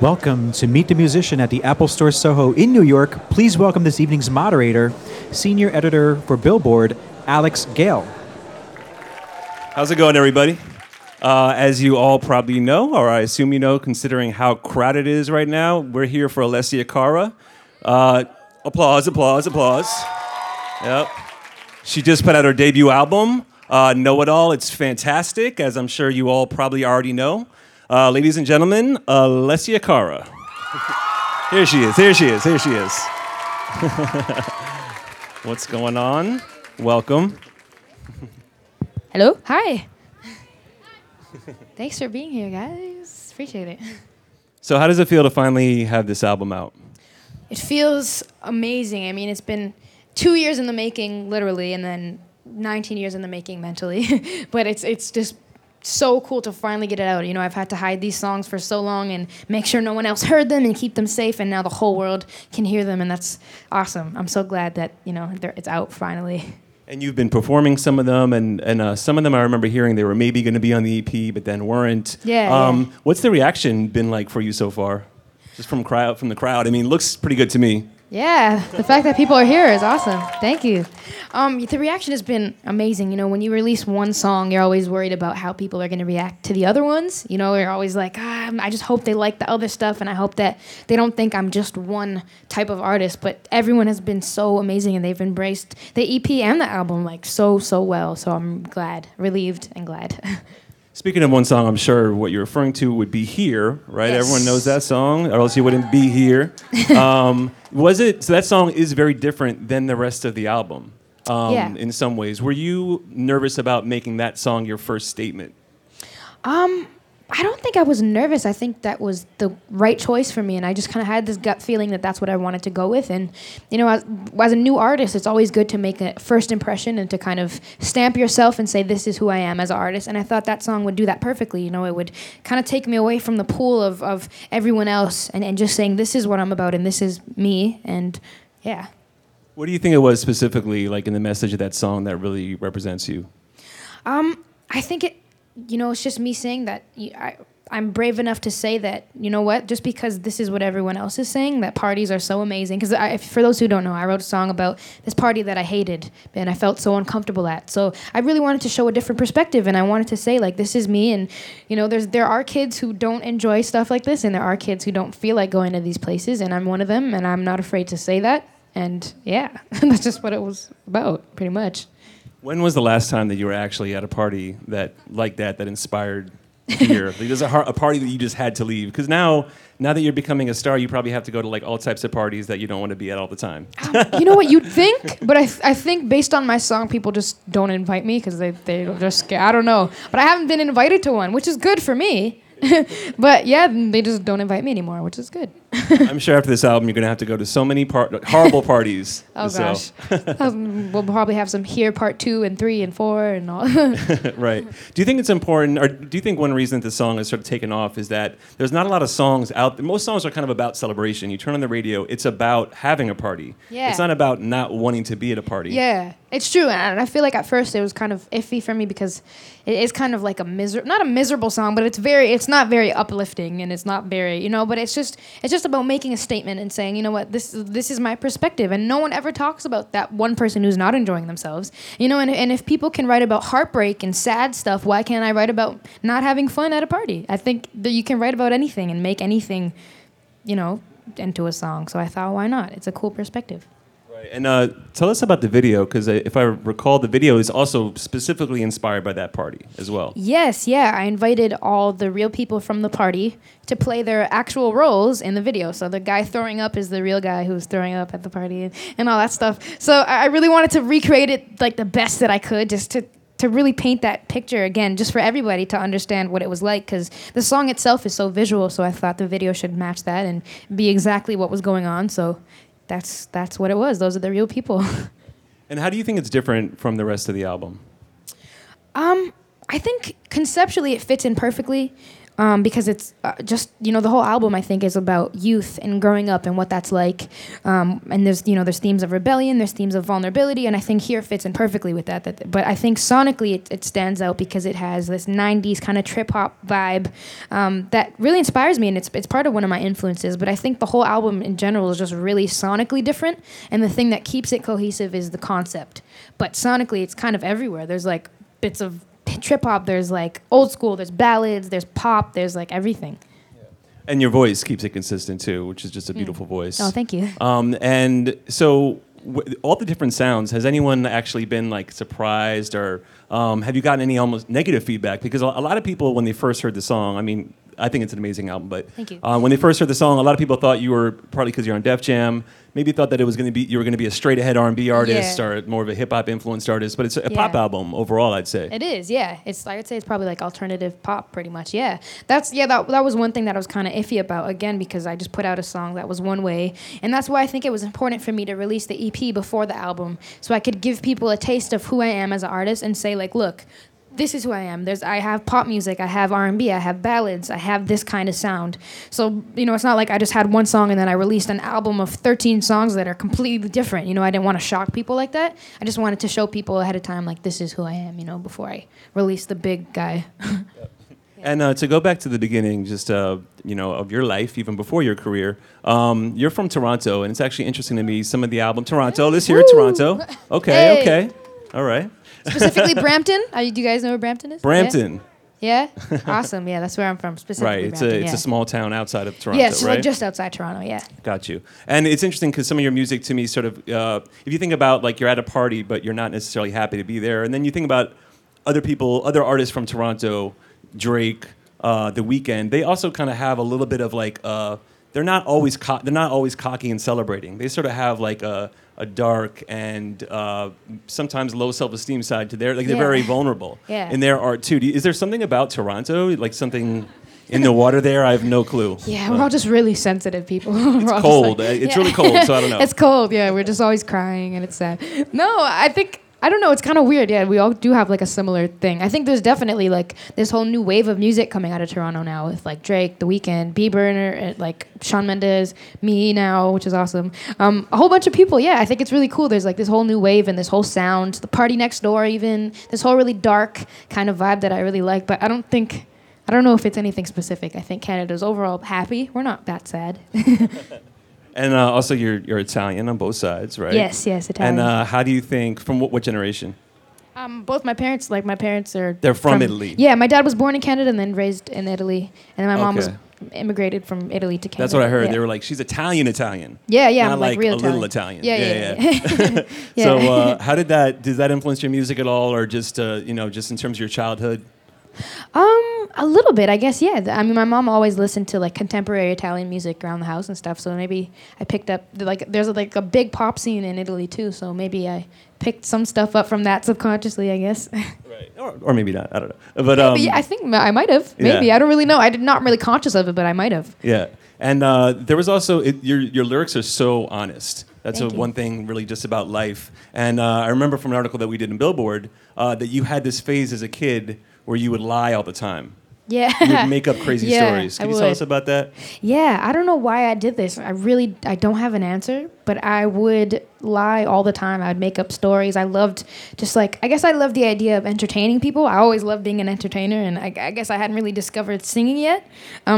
Welcome to Meet the Musician at the Apple Store Soho in New York. Please welcome this evening's moderator, senior editor for Billboard, Alex Gale. How's it going, everybody? As you all probably know, or I assume you know, considering how crowded it is right now, we're here for Alessia Cara. Applause. Yep. She just put out her debut album, Know It All. It's fantastic, as I'm sure you all probably already know. Ladies and gentlemen, Alessia Cara. Here she is. What's going on? Welcome. Hello. Hi. Thanks for being here, guys. Appreciate it. So how does it feel to finally have this album out? It feels amazing. I mean, it's been 2 years in the making, literally, and then 19 years in the making mentally. But it's just so cool to finally get it out. You know, I've had to hide these songs for so long and make sure no one else heard them and keep them safe, and now the whole world can hear them, and that's awesome. I'm so glad that, you know, it's out finally. And you've been performing some of them, and some of them I remember hearing they were maybe going to be on the EP, but then weren't. Yeah. What's the reaction been like for you so far? Just from the crowd. I mean, it looks pretty good to me. Yeah, the fact that people are here is awesome. Thank you. The reaction has been amazing. You know, when you release one song, you're always worried about how people are going to react to the other ones. You know, you're always like, I just hope they like the other stuff, and I hope that they don't think I'm just one type of artist. But everyone has been so amazing, and they've embraced the EP and the album, like, so well. So I'm glad, relieved, and glad. Speaking of one song, I'm sure what you're referring to would be Here, right? Yes. Everyone knows that song, or else you wouldn't be here. So that song is very different than the rest of the album in some ways. Were you nervous about making that song your first statement? I don't think I was nervous. I think that was the right choice for me, and I just kind of had this gut feeling that that's what I wanted to go with. And, you know, as a new artist, it's always good to make a first impression and to kind of stamp yourself and say, this is who I am as an artist. And I thought that song would do that perfectly. You know, it would kind of take me away from the pool of everyone else and just saying, this is what I'm about and this is me, and yeah. What do you think it was specifically, like, in the message of that song that really represents you? I think it... You know, it's just me saying that I'm brave enough to say that, you know what, just because this is what everyone else is saying, that parties are so amazing. Because for those who don't know, I wrote a song about this party that I hated and I felt so uncomfortable at. So I really wanted to show a different perspective, and I wanted to say, like, this is me. And, you know, there are kids who don't enjoy stuff like this, and there are kids who don't feel like going to these places, and I'm one of them, and I'm not afraid to say that. And, yeah, that's just what it was about, pretty much. When was the last time that you were actually at a party that inspired Here? Like, there's a party that you just had to leave. Because now that you're becoming a star, you probably have to go to, like, all types of parties that you don't want to be at all the time. You know what you'd think? But I think based on my song, people just don't invite me because they're just scared. I don't know. But I haven't been invited to one, which is good for me. But, yeah, they just don't invite me anymore, which is good. I'm sure after this album, you're going to have to go to so many horrible parties. Oh, gosh. We'll probably have some Here Part 2 and 3 and 4 and all. Right. Do you think it's important, or do you think one reason that the song has sort of taken off is that there's not a lot of songs out there? Most songs are kind of about celebration. You turn on the radio, it's about having a party. Yeah. It's not about not wanting to be at a party. Yeah, it's true. And I feel like at first it was kind of iffy for me because it is kind of like not a miserable song, but it's not very uplifting, and it's not very, you know, but it's just about making a statement and saying, you know what, this is my perspective, and no one ever talks about that one person who's not enjoying themselves, you know, and if people can write about heartbreak and sad stuff, why can't I write about not having fun at a party? I think that you can write about anything and make anything, you know, into a song, so I thought, why not? It's a cool perspective. Right, and tell us about the video, because if I recall, the video is also specifically inspired by that party as well. Yes, yeah, I invited all the real people from the party to play their actual roles in the video. So the guy throwing up is the real guy who's throwing up at the party and all that stuff. So I really wanted to recreate it, like, the best that I could, just to really paint that picture again, just for everybody to understand what it was like, because the song itself is so visual, so I thought the video should match that and be exactly what was going on, so that's what it was. Those are the real people. And how do you think it's different from the rest of the album? I think conceptually it fits in perfectly. because it's just, you know, the whole album, I think, is about youth and growing up and what that's like. And there's, you know, there's themes of rebellion, there's themes of vulnerability, and I think Here fits in perfectly with that. But I think sonically it stands out because it has this 90s kind of trip-hop vibe that really inspires me, and it's part of one of my influences. But I think the whole album in general is just really sonically different, and the thing that keeps it cohesive is the concept. But sonically, it's kind of everywhere. There's, like, bits of trip hop, there's like old school, there's ballads, there's pop, there's like everything. Yeah. And your voice keeps it consistent too, which is just a beautiful voice. Oh, thank you. And so all the different sounds, has anyone actually been like surprised, or have you gotten any almost negative feedback? Because a lot of people, when they first heard the song, I mean, I think it's an amazing album, but thank you. When they first heard the song, a lot of people thought you were, partly because you're on Def Jam, maybe thought that it was going to be, you were going to be a straight ahead R&B artist, or more of a hip hop influenced artist, but it's a pop album overall, I'd say. It is, yeah. It's, I would say it's probably like alternative pop pretty much, yeah. That's, yeah, that was one thing that I was kind of iffy about, again, because I just put out a song that was one way, and that's why I think it was important for me to release the EP before the album, so I could give people a taste of who I am as an artist and say like, look, this is who I am. I have pop music, I have R&B, I have ballads, I have this kind of sound. So, you know, it's not like I just had one song and then I released an album of 13 songs that are completely different. You know, I didn't want to shock people like that. I just wanted to show people ahead of time, like, this is who I am, you know, before I release the big guy. And to go back to the beginning, just, you know, of your life, even before your career, you're from Toronto, and it's actually interesting to me, some of the album, Toronto, let's hear it, Toronto. Okay, hey. Okay, all right. Specifically Brampton? Do you guys know where Brampton is? Brampton. Yeah? Yeah? Awesome. Yeah, that's where I'm from, specifically. Right. It's Brampton, it's a small town outside of Toronto, so right? Like just outside Toronto, yeah. Got you. And it's interesting because some of your music to me sort of, if you think about like you're at a party, but you're not necessarily happy to be there, and then you think about other people, other artists from Toronto, Drake, The Weeknd, they also kind of have a little bit of like, they're not always cocky and celebrating. They sort of have like a dark and sometimes low self-esteem side to their, like they're very vulnerable in their art too. Is there something about Toronto, like something in the water there? I have no clue. Yeah, we're all just really sensitive people. It's cold. Like, it's really cold, so I don't know. It's cold, yeah. We're just always crying and it's sad. No, I think, I don't know, it's kind of weird. Yeah, we all do have like a similar thing. I think there's definitely like this whole new wave of music coming out of Toronto now with like Drake, The Weeknd, Bieber, and like Shawn Mendes, me now, which is awesome. A whole bunch of people, yeah, I think it's really cool. There's like this whole new wave and this whole sound, the Party Next Door even, this whole really dark kind of vibe that I really like, but I don't know if it's anything specific. I think Canada's overall happy. We're not that sad. And also, you're Italian on both sides, right? Yes, Italian. And how do you think, from what generation? Both my parents, are... They're from Italy. Yeah, my dad was born in Canada and then raised in Italy. And then my mom was immigrated from Italy to Canada. That's what I heard. Yeah. They were like, she's Italian. Yeah, not I'm like real Italian. Little Italian. Yeah. So how did does that influence your music at all, or just, you know, just in terms of your childhood? A little bit, I guess, yeah. I mean, my mom always listened to, like, contemporary Italian music around the house and stuff, so maybe I picked up, like, there's, like, a big pop scene in Italy, too, so maybe I picked some stuff up from that subconsciously, I guess. Right. Or maybe not, I don't know. But I think I might have, maybe. Yeah. I don't really know. I'm not really conscious of it, but I might have. Yeah. And there was also, your lyrics are so honest. That's one thing really just about life. And I remember from an article that we did in Billboard that you had this phase as a kid where you would lie all the time. Yeah. You would make up crazy stories. Can you tell us about that? Yeah, I don't know why I did this. I don't have an answer, but I would lie all the time. I would make up stories. I loved just like, I guess I loved the idea of entertaining people. I always loved being an entertainer, and I guess I hadn't really discovered singing yet.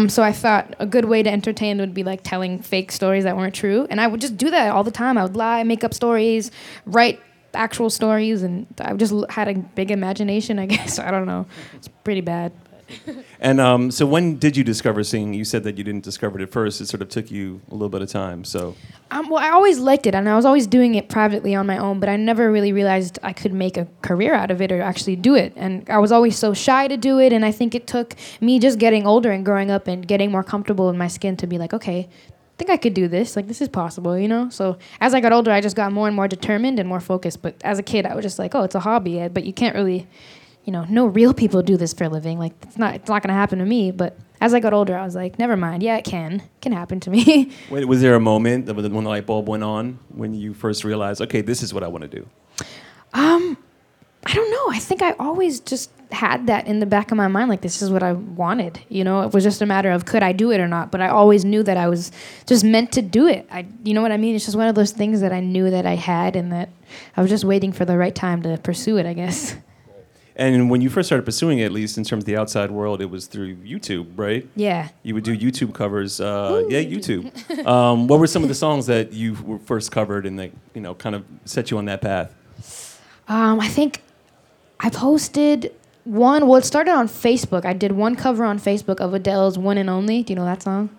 So I thought a good way to entertain would be like telling fake stories that weren't true. And I would just do that all the time. I would lie, make up stories, write actual stories, and I just had a big imagination, I guess. I don't know. It's pretty bad. And so when did you discover singing? You said that you didn't discover it at first. It sort of took you a little bit of time. So, well, I always liked it, and I was always doing it privately on my own, but I never really realized I could make a career out of it or actually do it. And I was always so shy to do it, and I think it took me just getting older and growing up and getting more comfortable in my skin to be like, okay, I think I could do this. Like, this is possible, you know? So as I got older, I just got more and more determined and more focused. But as a kid, I was just like, oh, it's a hobby. But you can't really, you know, no real people do this for a living. Like, it's not going to happen to me. But as I got older, I was like, never mind. Yeah, it can happen to me. Wait, was there a moment when the light bulb went on when you first realized, okay, this is what I want to do? I don't know. I think I always just had that in the back of my mind, like, this is what I wanted. You know, it was just a matter of could I do it or not, but I always knew that I was just meant to do it. You know what I mean? It's just one of those things that I knew that I had and that I was just waiting for the right time to pursue it, I guess. And when you first started pursuing it, at least in terms of the outside world, it was through YouTube, right? Yeah. You would do YouTube covers. YouTube. What were some of the songs that you were first covered and that, you know, kind of set you on that path? I think I posted one. Well, it started on Facebook. I did one cover on Facebook of Adele's One and Only. Do you know that song?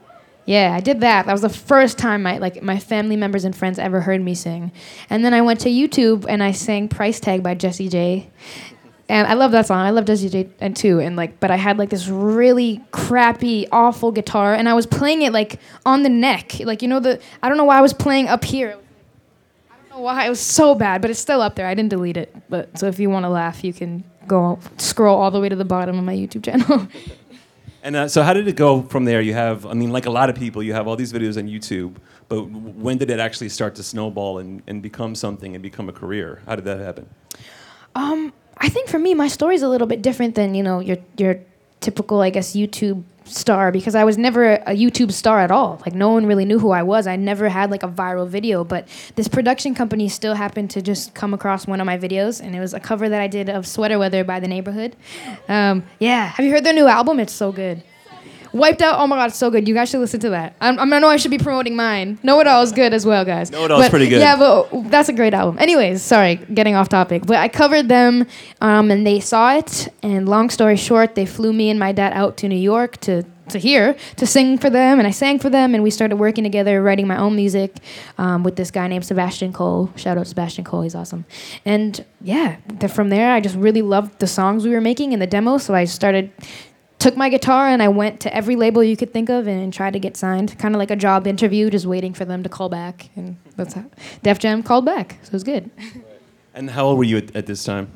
Yeah, I did that. That was the first time my family members and friends ever heard me sing. And then I went to YouTube and I sang Price Tag by Jesse J. And I love that song. I love Jesse J too. And but I had this really crappy, awful guitar, and I was playing it on the neck. I don't know why I was playing up here. I don't know why it was so bad, but it's still up there. I didn't delete it. But so if you want to laugh, you can go scroll all the way to the bottom of my YouTube channel. And so how did it go from there? You have, a lot of people, you have all these videos on YouTube, but when did it actually start to snowball and become something and become a career? How did that happen? I think for me, my story's a little bit different than, your typical, I guess, YouTube star, because I was never a YouTube star at all. No one really knew who I was. I never had, a viral video, but this production company still happened to just come across one of my videos, and it was a cover that I did of Sweater Weather by The Neighborhood. Yeah. Have you heard their new album? It's so good. Wiped Out, oh my God, it's so good. You guys should listen to that. I know I should be promoting mine. Know It All is good as well, guys. Know It All is pretty good. Yeah, but that's a great album. Anyways, sorry, getting off topic. But I covered them, and they saw it. And long story short, they flew me and my dad out to New York to Here to sing for them. And I sang for them, and we started working together, writing my own music with this guy named Sebastian Cole. Shout out Sebastian Cole, he's awesome. And yeah, from there, I just really loved the songs we were making and the demos, so I took my guitar and I went to every label you could think of and tried to get signed, kind of like a job interview, just waiting for them to call back. And that's how Def Jam called back, so it was good. And how old were you at this time?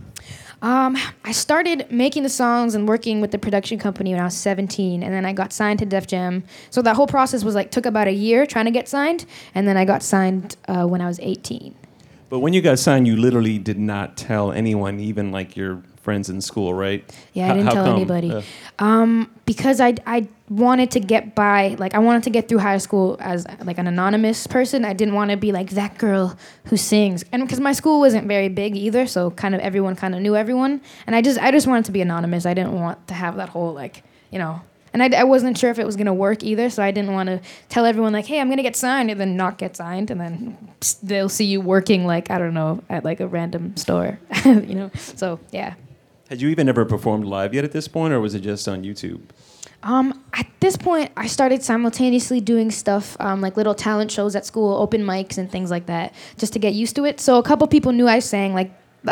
I started making the songs and working with the production company when I was 17, and then I got signed to Def Jam. So that whole process was took about a year trying to get signed, and then I got signed when I was 18. But when you got signed, you literally did not tell anyone, even your friends in school, right? Yeah, I didn't tell anybody. Because I wanted to get by, I wanted to get through high school as an anonymous person. I didn't want to be that girl who sings. And because my school wasn't very big either, so kind of everyone kind of knew everyone. And I just wanted to be anonymous. I didn't want to have that whole And I wasn't sure if it was going to work either, so I didn't want to tell everyone, hey, I'm going to get signed, and then not get signed, and then they'll see you working, I don't know, at, a random store, So, yeah. Had you even ever performed live yet at this point, or was it just on YouTube? At this point, I started simultaneously doing stuff, little talent shows at school, open mics and things like that, just to get used to it. So a couple people knew I sang,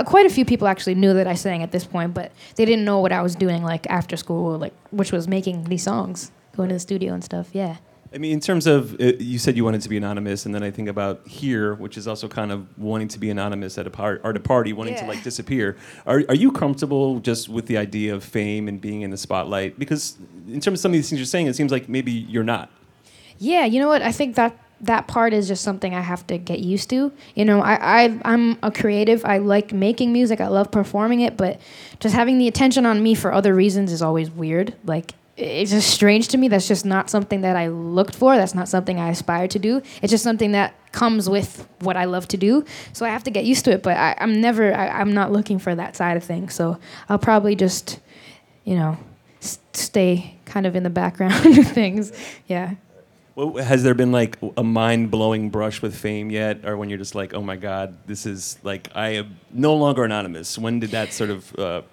quite a few people actually knew that I sang at this point, but they didn't know what I was doing, after school, which was making these songs, going to the studio and stuff, yeah. In terms of, you said you wanted to be anonymous, and then I think about Here, which is also kind of wanting to be anonymous at a party, wanting to, disappear. Are you comfortable just with the idea of fame and being in the spotlight? Because in terms of some of these things you're saying, it seems like maybe you're not. Yeah, you know what? I think that part is just something I have to get used to. I'm a creative. I like making music. I love performing it, but just having the attention on me for other reasons is always weird. It's just strange to me. That's just not something that I looked for. That's not something I aspire to do. It's just something that comes with what I love to do. So I have to get used to it, but I'm not looking for that side of things. So I'll probably just, stay kind of in the background of things. Yeah. Has there been a mind-blowing brush with fame yet, or when you're just oh my God, this is I am no longer anonymous? When did that sort of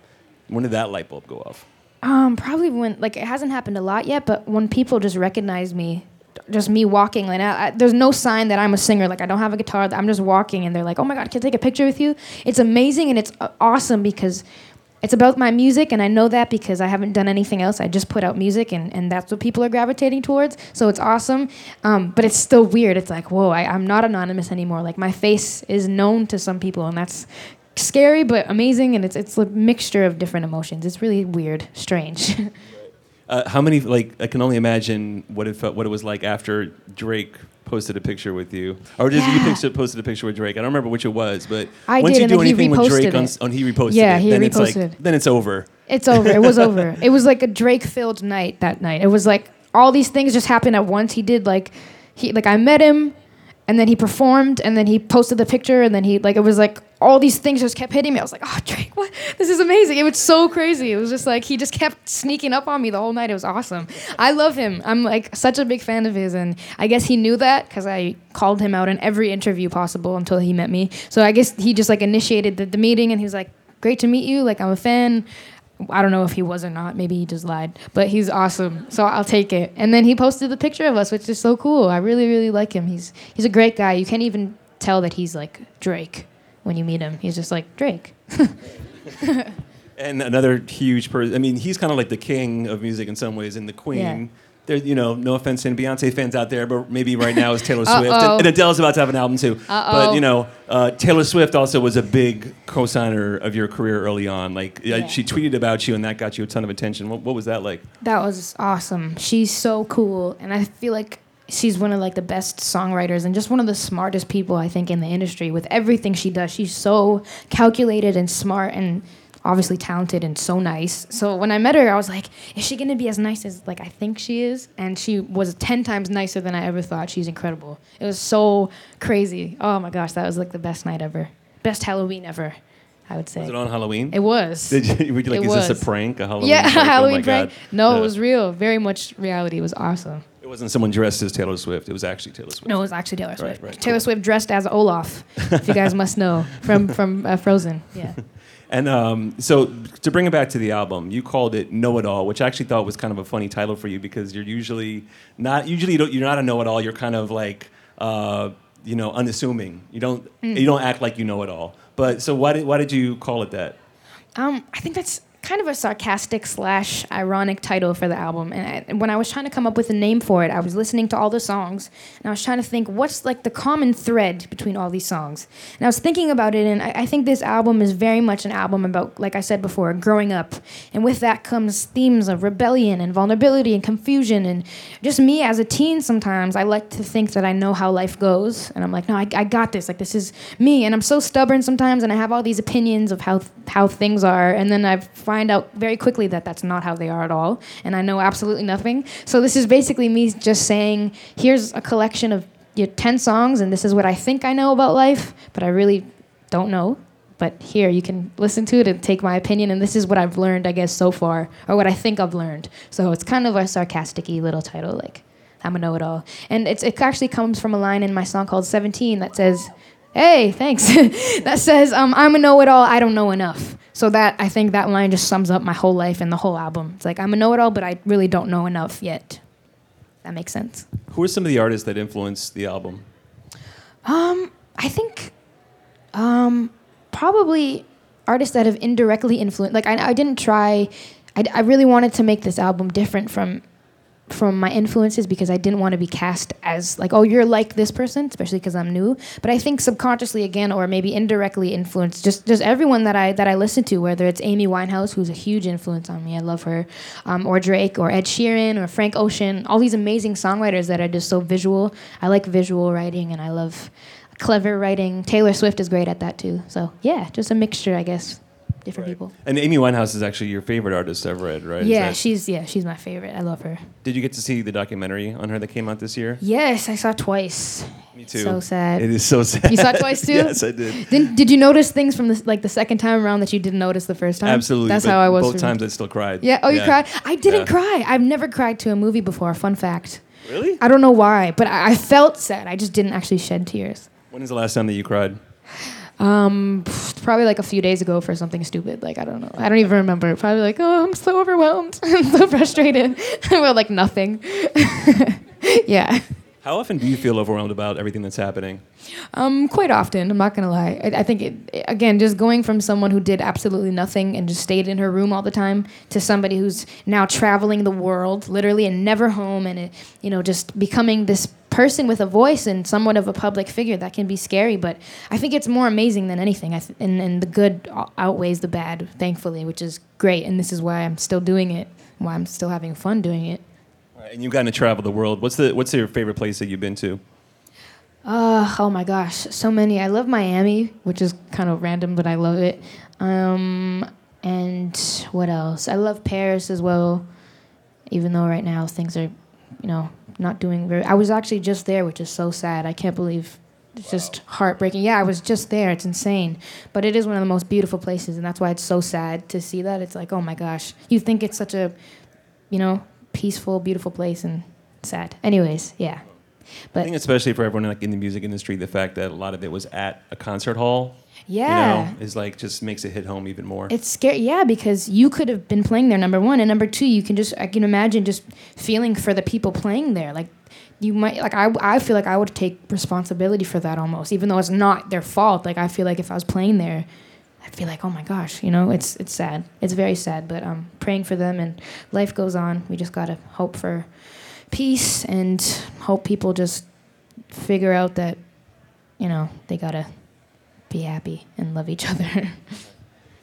when did that light bulb go off? Probably when it hasn't happened a lot yet, but when people just recognize me, just me walking, there's no sign that I'm a singer. I don't have a guitar. I'm just walking, and they're oh my God, can I take a picture with you? It's amazing and it's awesome because it's about my music, and I know that because I haven't done anything else. I just put out music, and that's what people are gravitating towards, so it's awesome. But it's still weird. It's whoa, I'm not anonymous anymore. My face is known to some people, and that's scary but amazing, and it's a mixture of different emotions. It's really weird, strange. How many, like, I can only imagine what it was like after Drake posted a picture with you. Or did you posted a picture with Drake? I don't remember which it was, but I once did, you do anything with Drake on he reposted it. He then reposted. It's like, then it's over. It's over. It was over. It was like a Drake-filled night that night. It was like all these things just happened at once. He did, like, I met him, and then he performed, and then he posted the picture, and then he, like, it was like all these things just kept hitting me. I was like, oh, Drake, what? This is amazing. It was so crazy. It was just like, he just kept sneaking up on me the whole night. It was awesome. I love him. I'm, like, such a big fan of his, and I guess he knew that because I called him out in every interview possible until he met me. So I guess he just, like, initiated the meeting, and he was like, great to meet you. Like, I'm a fan. I don't know if he was or not. Maybe he just lied. But he's awesome, so I'll take it. And then he posted the picture of us, which is so cool. I really, really like him. He's a great guy. You can't even tell that he's like Drake when you meet him. He's just like Drake. And another huge person. I mean, he's kind of like the king of music in some ways, and the queen. Yeah. There, you know, no offense to Beyonce fans out there, but maybe right now is Taylor Swift. And Adele's about to have an album, too. But, you know, Taylor Swift also was a big co-signer of your career early on. Like, she tweeted about you, and that got you a ton of attention. What was that like? That was awesome. She's so cool, and I feel like she's one of, like, the best songwriters and just one of the smartest people, I think, in the industry. With everything she does, she's so calculated and smart and obviously talented and so nice. So when I met her, I was like, is she gonna be as nice as, like, I think she is? And she was 10 times nicer than I ever thought. She's incredible. It was so crazy. Oh my gosh, that was like the best night ever. Best Halloween ever, I would say. Was it on Halloween? It was. Were you like, is this a prank? A Halloween prank? Yeah, Halloween prank. No, it was real. Very much reality. It was awesome. It wasn't someone dressed as Taylor Swift. It was actually Taylor Swift. No, it was actually Taylor Swift. Right, Taylor Swift dressed as Olaf, if you guys must know, from Frozen. Yeah. And so to bring it back to the album, you called it Know It All, which I actually thought was kind of a funny title for you because you're usually not a know-it-all. You're kind of like, unassuming. You don't act like you know it all. But so why did you call it that? I think that's kind of a sarcastic / ironic title for the album. And when I was trying to come up with a name for it, I was listening to all the songs, and I was trying to think, what's like the common thread between all these songs? And I was thinking about it, and I think this album is very much an album about, like I said before, growing up. And with that comes themes of rebellion and vulnerability and confusion. And just me as a teen sometimes, I like to think that I know how life goes. And I'm like, no, I got this. Like, this is me. And I'm so stubborn sometimes, and I have all these opinions of how things are. And then I find out very quickly that that's not how they are at all, and I know absolutely nothing. So this is basically me just saying, here's a collection of 10 songs, and this is what I think I know about life, but I really don't know. But here, you can listen to it and take my opinion, and this is what I've learned, I guess, so far, or what I think I've learned. So it's kind of a sarcastic-y little title, like, I'm a know-it-all. And it actually comes from a line in my song called 17 that says, hey, thanks, that says, I'm a know-it-all, I don't know enough. So I think that line just sums up my whole life and the whole album. It's like, I'm a know-it-all, but I really don't know enough yet. That makes sense. Who are some of the artists that influenced the album? I think probably artists that have indirectly influenced. Like, I didn't try. I really wanted to make this album different from my influences because I didn't want to be cast as like, oh, you're like this person, especially because I'm new. But I think subconsciously again, or maybe indirectly influenced just everyone that I listen to, whether it's Amy Winehouse, who's a huge influence on me, I love her, or Drake, or Ed Sheeran, or Frank Ocean, all these amazing songwriters that are just so visual. I like visual writing, and I love clever writing. Taylor Swift is great at that too. So yeah, just a mixture, I guess. Different people. And Amy Winehouse is actually your favorite artist I've read, right? Yeah, she's my favorite. I love her. Did you get to see the documentary on her that came out this year? Yes, I saw it twice. Me too. So sad. It is so sad. You saw it twice too? Yes, I did. Did you notice things from the second time around that you didn't notice the first time? Absolutely. That's how I was. Both times I still cried. Yeah. Oh, you cried? I didn't cry. I've never cried to a movie before. Fun fact. Really? I don't know why, but I felt sad. I just didn't actually shed tears. When is the last time that you cried? Probably like a few days ago for something stupid. Like, I don't know. I don't even remember. Probably like, oh, I'm so overwhelmed. I'm so frustrated. Well, like nothing. Yeah. How often do you feel overwhelmed about everything that's happening? Quite often. I'm not going to lie. I think, again, just going from someone who did absolutely nothing and just stayed in her room all the time to somebody who's now traveling the world, literally, and never home, and, just becoming this person with a voice and somewhat of a public figure, that can be scary. But I think it's more amazing than anything. And the good outweighs the bad, thankfully, which is great. And this is why I'm still doing it. why I'm still having fun doing it. Right, and you've gotten to travel the world. What's your favorite place that you've been to? Oh my gosh, so many. I love Miami, which is kind of random, but I love it. And what else? I love Paris as well, even though right now things are, you know, not doing very... I was actually just there, which is so sad. I can't believe... It's just heartbreaking. Yeah, I was just there. It's insane. But it is one of the most beautiful places, and that's why it's so sad to see that. It's like, oh, my gosh. You think it's such a, you know, peaceful, beautiful place and sad. Anyways, yeah. But I think especially for everyone like in the music industry, the fact that a lot of it was at a concert hall, yeah, you know, is like just makes it hit home even more. It's scary, yeah, because you could have been playing there, number one. And number two, you can just, I can imagine just feeling for the people playing there, like, you might like I feel like I would take responsibility for that almost, even though it's not their fault. Like I feel like if I was playing there, I'd be like, oh my gosh, you know, it's sad. It's very sad, but praying for them and life goes on. We just gotta hope for peace and hope people just figure out that, you know, they gotta be happy and love each other.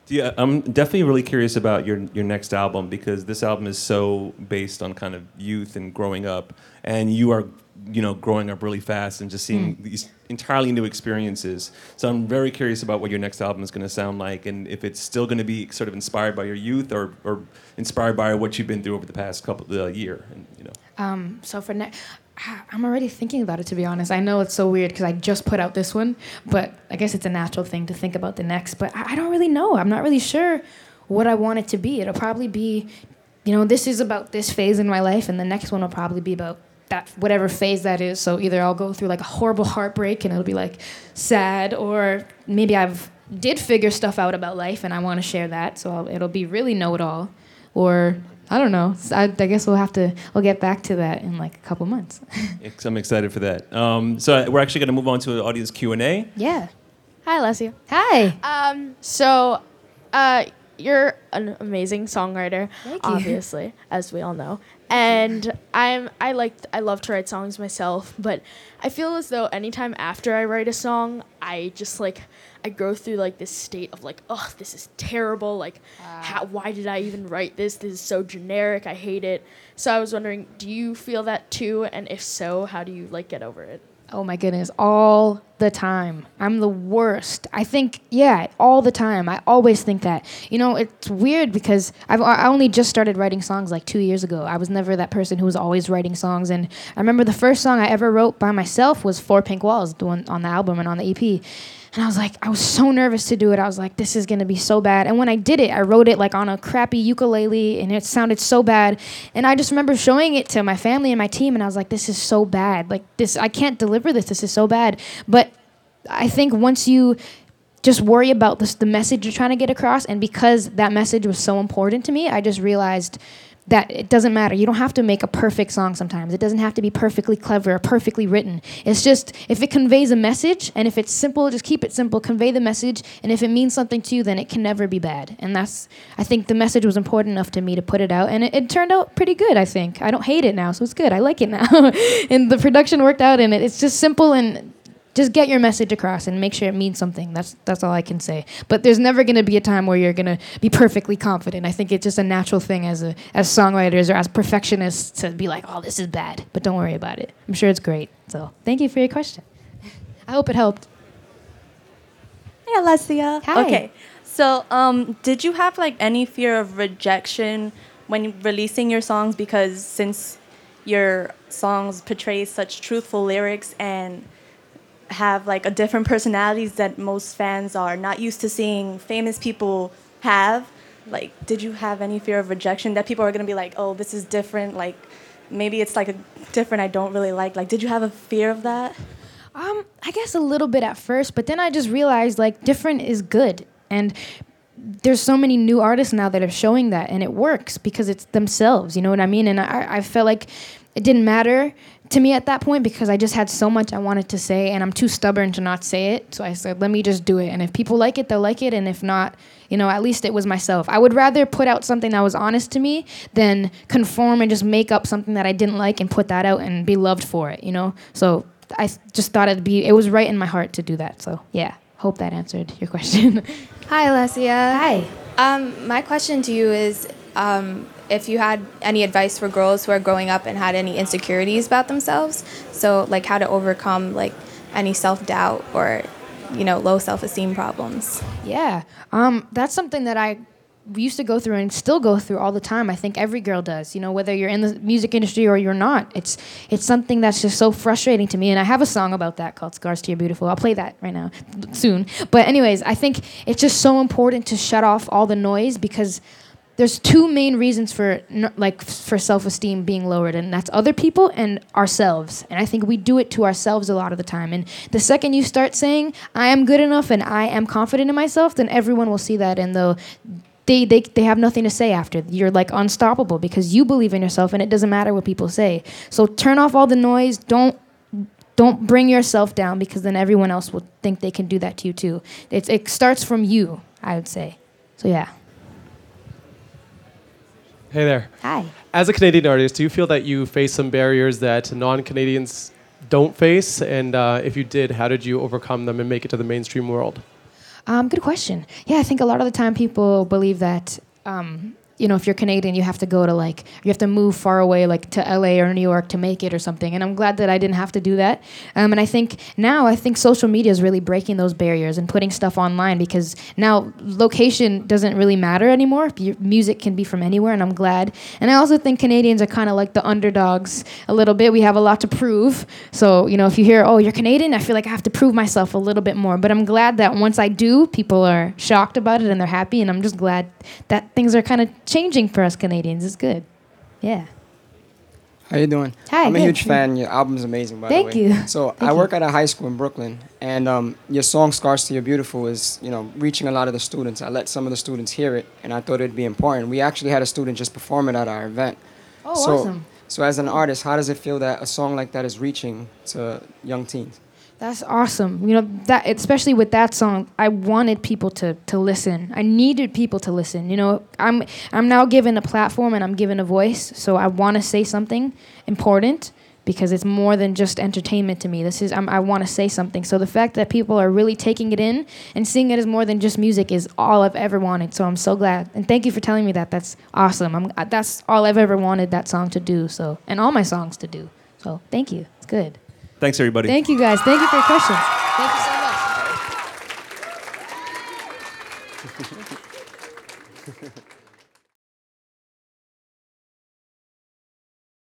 Yeah, I'm definitely really curious about your next album because this album is so based on kind of youth and growing up, and you are, you know, growing up really fast and just seeing these entirely new experiences. So I'm very curious about what your next album is going to sound like and if it's still going to be sort of inspired by your youth or inspired by what you've been through over the past year. And, you know. So for next, I'm already thinking about it, to be honest. I know it's so weird because I just put out this one, but I guess it's a natural thing to think about the next. But I don't really know. I'm not really sure what I want it to be. It'll probably be, you know, this is about this phase in my life, and the next one will probably be about that, whatever phase that is. So either I'll go through like a horrible heartbreak and it'll be like sad, or maybe I've did figure stuff out about life and I want to share that. So it'll be really know it all, or. I don't know. I guess we'll get back to that in like a couple months. I'm excited for that. So we're actually going to move on to audience Q&A. Yeah. Hi, Alessia. Hi. So you're an amazing songwriter, obviously, as we all know. And I love to write songs myself, but I feel as though anytime after I write a song, I just like I go through like this state of like, oh, this is terrible. Like, why did I even write this? This is so generic. I hate it. So I was wondering, do you feel that too? And if so, how do you like get over it? Oh my goodness, all the time. I'm the worst. I think, yeah, all the time. I always think that. You know, it's weird because I only just started writing songs like 2 years ago. I was never that person who was always writing songs. And I remember the first song I ever wrote by myself was Four Pink Walls, the one on the album and on the EP. And I was like, I was so nervous to do it. I was like, this is going to be so bad. And when I did it, I wrote it like on a crappy ukulele and it sounded so bad. And I just remember showing it to my family and my team and I was like, this is so bad. Like this, I can't deliver this. This is so bad. But I think once you just worry about this, the message you're trying to get across, and because that message was so important to me, I just realized that it doesn't matter. You don't have to make a perfect song sometimes. It doesn't have to be perfectly clever or perfectly written. It's just, if it conveys a message, and if it's simple, just keep it simple, convey the message, and if it means something to you, then it can never be bad. And that's, I think the message was important enough to me to put it out, and it turned out pretty good, I think. I don't hate it now, so it's good. I like it now. And the production worked out, and it's just simple, and just get your message across and make sure it means something. That's all I can say. But there's never going to be a time where you're going to be perfectly confident. I think it's just a natural thing as songwriters or as perfectionists to be like, oh, this is bad. But don't worry about it. I'm sure it's great. So thank you for your question. I hope it helped. Hey, Alessia. Hi. Okay. So did you have like any fear of rejection when releasing your songs? Because since your songs portray such truthful lyrics and have like a different personalities that most fans are not used to seeing famous people have, like did you have any fear of rejection that people are going to be like, oh, this is different, like maybe it's like a different I don't really like did you have a fear of that? I guess a little bit at first, but then I just realized like different is good, and there's so many new artists now that are showing that, and it works because it's themselves, you know what I mean? And I felt like it didn't matter to me at that point because I just had so much I wanted to say, and I'm too stubborn to not say it. So I said, let me just do it. And if people like it, they'll like it. And if not, you know, at least it was myself. I would rather put out something that was honest to me than conform and just make up something that I didn't like and put that out and be loved for it, you know? So I just thought it was right in my heart to do that. So yeah, hope that answered your question. Hi, Alessia. Hi. My question to you is, if you had any advice for girls who are growing up and had any insecurities about themselves. So, like, how to overcome, like, any self-doubt or, you know, low self-esteem problems. Yeah. That's something that we used to go through and still go through all the time. I think every girl does, you know, whether you're in the music industry or you're not. It's something that's just so frustrating to me, and I have a song about that called Scars to Your Beautiful. I'll play that right now, soon. But anyways, I think it's just so important to shut off all the noise, because there's two main reasons for self-esteem being lowered, and that's other people and ourselves. And I think we do it to ourselves a lot of the time. And the second you start saying, I am good enough and I am confident in myself, then everyone will see that, and they have nothing to say after. You're, like, unstoppable because you believe in yourself, and it doesn't matter what people say. So turn off all the noise. Don't bring yourself down, because then everyone else will think they can do that to you too. It starts from you, I would say. So yeah. Hey there. Hi. As a Canadian artist, do you feel that you face some barriers that non-Canadians don't face? And if you did, how did you overcome them and make it to the mainstream world? Good question. Yeah, I think a lot of the time people believe that, you know, if you're Canadian, you have to go to, like, you have to move far away, like to LA or New York to make it or something. And I'm glad that I didn't have to do that. And I think social media is really breaking those barriers and putting stuff online, because now location doesn't really matter anymore. Your music can be from anywhere, and I'm glad. And I also think Canadians are kind of like the underdogs a little bit. We have a lot to prove. So, you know, if you hear, oh, you're Canadian, I feel like I have to prove myself a little bit more. But I'm glad that once I do, people are shocked about it and they're happy. And I'm just glad that things are kind of changing for us Canadians. Is good. Yeah. How you doing? Hi. I'm a huge fan. Your album's amazing, by the way. Thank you. So I work at a high school in Brooklyn, and your song Scars to Your Beautiful is, you know, reaching a lot of the students. I let some of the students hear it, and I thought it'd be important. We actually had a student just perform it at our event. Oh, awesome. So as an artist, how does it feel that a song like that is reaching to young teens? That's awesome. You know, that especially with that song, I wanted people to listen. I needed people to listen. You know, I'm now given a platform and I'm given a voice, so I want to say something important, because it's more than just entertainment to me. I want to say something. So the fact that people are really taking it in and seeing it as more than just music is all I've ever wanted. So I'm so glad, and thank you for telling me that. That's awesome. That's all I've ever wanted that song to do. So, and all my songs to do. So thank you. It's good. Thanks, everybody. Thank you, guys. Thank you for your questions. Thank you so much.